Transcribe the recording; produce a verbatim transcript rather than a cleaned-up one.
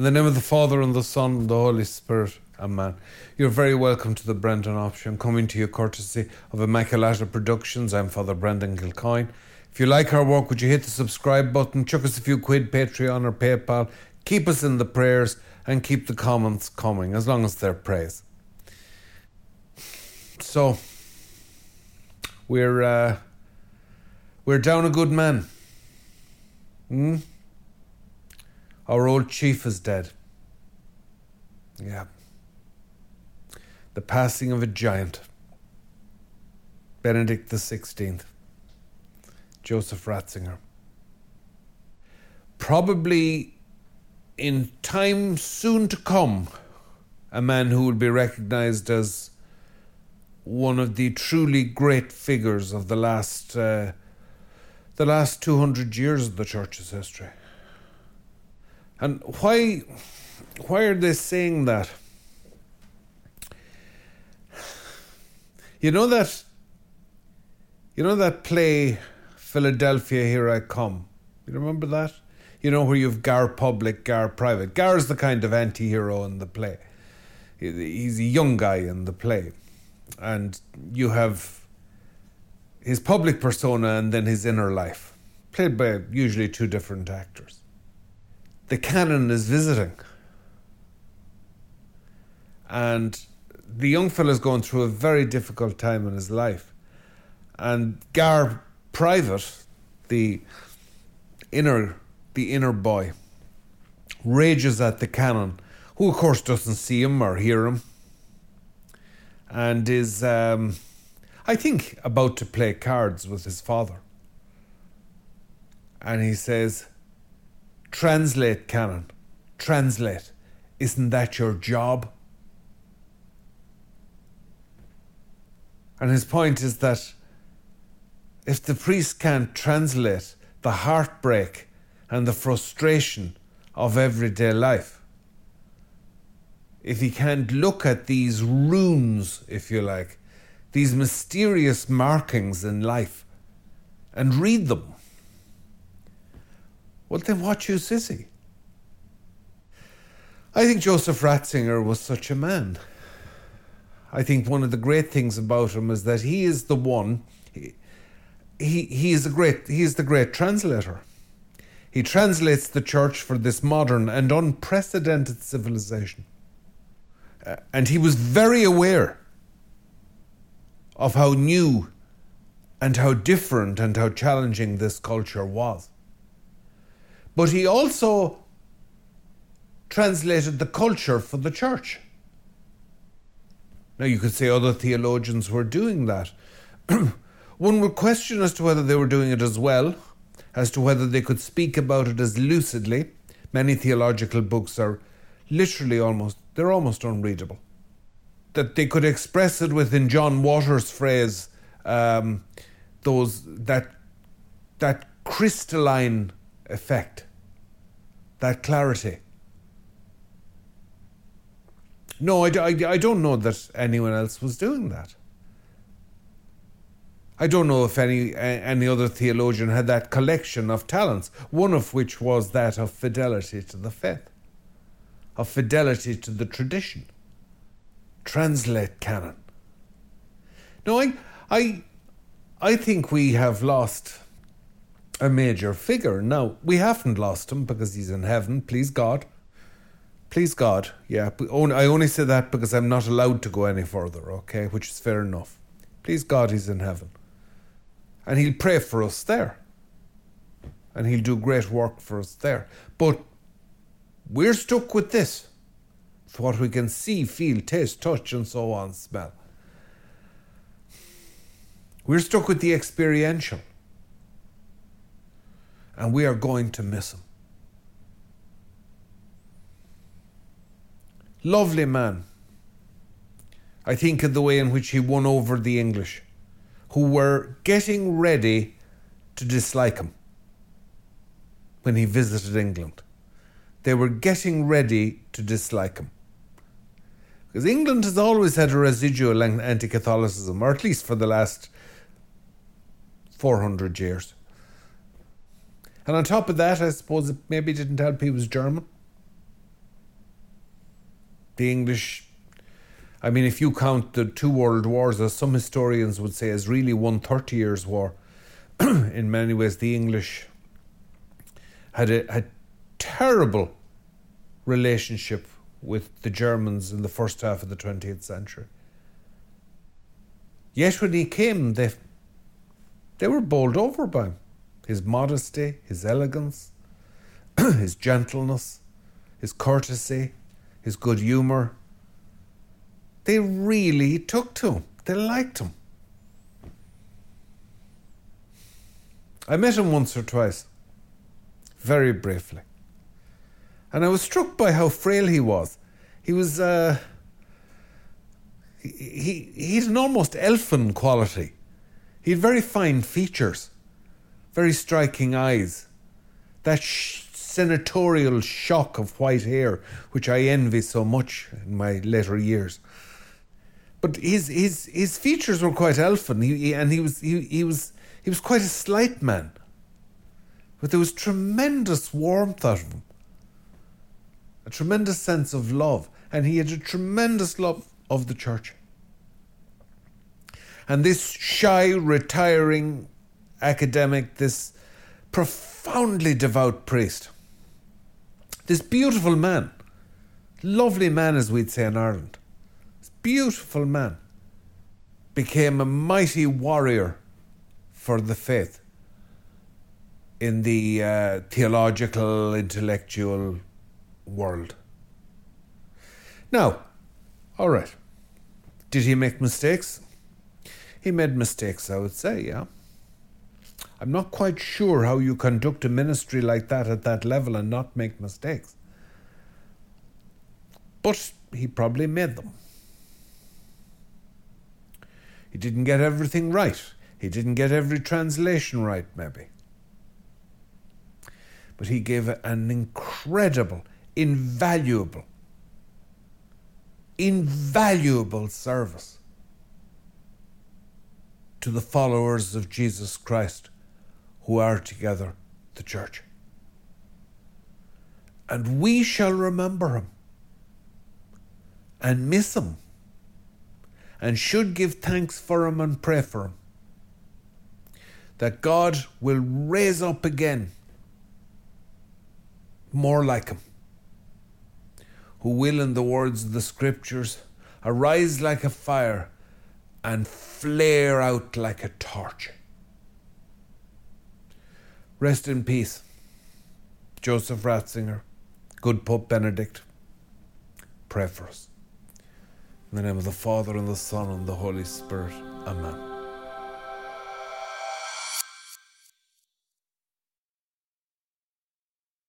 In the name of the Father, and the Son, and the Holy Spirit. Amen. You're very welcome to the Brendan Option, coming to you courtesy of Immaculata Productions. I'm Father Brendan Gilcoyne. If you like our work, would you hit the subscribe button, chuck us a few quid, Patreon or PayPal, keep us in the prayers, and keep the comments coming, as long as they're praise. So, we're, uh, we're down a good man. Hmm? Our old chief is dead. Yeah. The passing of a giant. Benedict the Sixteenth. Joseph Ratzinger. Probably in time soon to come, a man who will be recognised as one of the truly great figures of the last, uh, the last two hundred years of the Church's history. And why, why are they saying that? You know that, you know that play, Philadelphia, Here I Come? You remember that? You know, where you've Gar public, Gar private. Gar is the kind of anti-hero in the play. He's a young guy in the play. And you have his public persona and then his inner life, played by usually two different actors. The canon is visiting. And the young fella's going through a very difficult time in his life. And Gar private, the inner... the inner boy, rages at the canon, who of course doesn't see him or hear him, and is, um, I think, about to play cards with his father. And he says, "Translate, canon, translate. Isn't that your job?" And his point is that if the priest can't translate the heartbreak and the frustration of everyday life, if he can't look at these runes, if you like, these mysterious markings in life, and read them, well then what use is he? I think Joseph Ratzinger was such a man. I think one of the great things about him is that he is the one, he, he, he is a great, he is the great translator. He translates the church for this modern and unprecedented civilization. Uh, and he was very aware of how new and how different and how challenging this culture was. But he also translated the culture for the church. Now you could say other theologians were doing that. One would question as to whether they were doing it as well, as to whether they could speak about it as lucidly. Many theological books are literally almost, they're almost unreadable. That they could express it within John Waters' phrase, um, those that that crystalline effect, that clarity. No, I, I, I don't know that anyone else was doing that. I don't know if any any other theologian had that collection of talents, one of which was that of fidelity to the faith, of fidelity to the tradition. Translate, canon. No, I, I, I think we have lost a major figure. Now, we haven't lost him because he's in heaven, please God. Please God, yeah. I only say that because I'm not allowed to go any further, okay, which is fair enough. Please God, he's in heaven. And he'll pray for us there. And he'll do great work for us there. But we're stuck with this, for what we can see, feel, taste, touch, and so on, smell. We're stuck with the experiential. And we are going to miss him. Lovely man. I think of the way in which he won over the English, who were getting ready to dislike him when he visited England. They were getting ready to dislike him. Because England has always had a residual anti-Catholicism, or at least for the last four hundred years. And on top of that, I suppose it maybe didn't help he was German. the English, I mean, if you count the two world wars, as some historians would say, as really one Thirty Years' War, in many ways the English had a, a terrible relationship with the Germans in the first half of the twentieth century. Yet when he came, they they were bowled over by him. His modesty, his elegance, his gentleness, his courtesy, his good humour. They really took to him. They liked him. I met him once or twice, very briefly. And I was struck by how frail he was. He was, uh, he, he, he had an almost elfin quality. He had very fine features, very striking eyes, that sh- senatorial shock of white hair, which I envy so much in my later years. But his his his features were quite elfin, he, he, and he was he, he was he was quite a slight man. But there was tremendous warmth out of him, a tremendous sense of love, and he had a tremendous love of the church. And this shy, retiring academic, this profoundly devout priest, this beautiful man, lovely man as we'd say in Ireland, this beautiful man, became a mighty warrior for the faith in the uh, theological, intellectual world. Now, all right, did he make mistakes? He made mistakes, I would say, yeah. I'm not quite sure how you conduct a ministry like that at that level and not make mistakes. But he probably made them. He didn't get everything right. He didn't get every translation right, maybe. But he gave an incredible, invaluable, invaluable service to the followers of Jesus Christ who are together the church. And we shall remember him and miss him and should give thanks for him and pray for him, that God will raise up again more like him, who will, in the words of the scriptures, arise like a fire and flare out like a torch. Rest in peace, Joseph Ratzinger, good Pope Benedict. Pray for us. In the name of the Father, and the Son, and the Holy Spirit. Amen.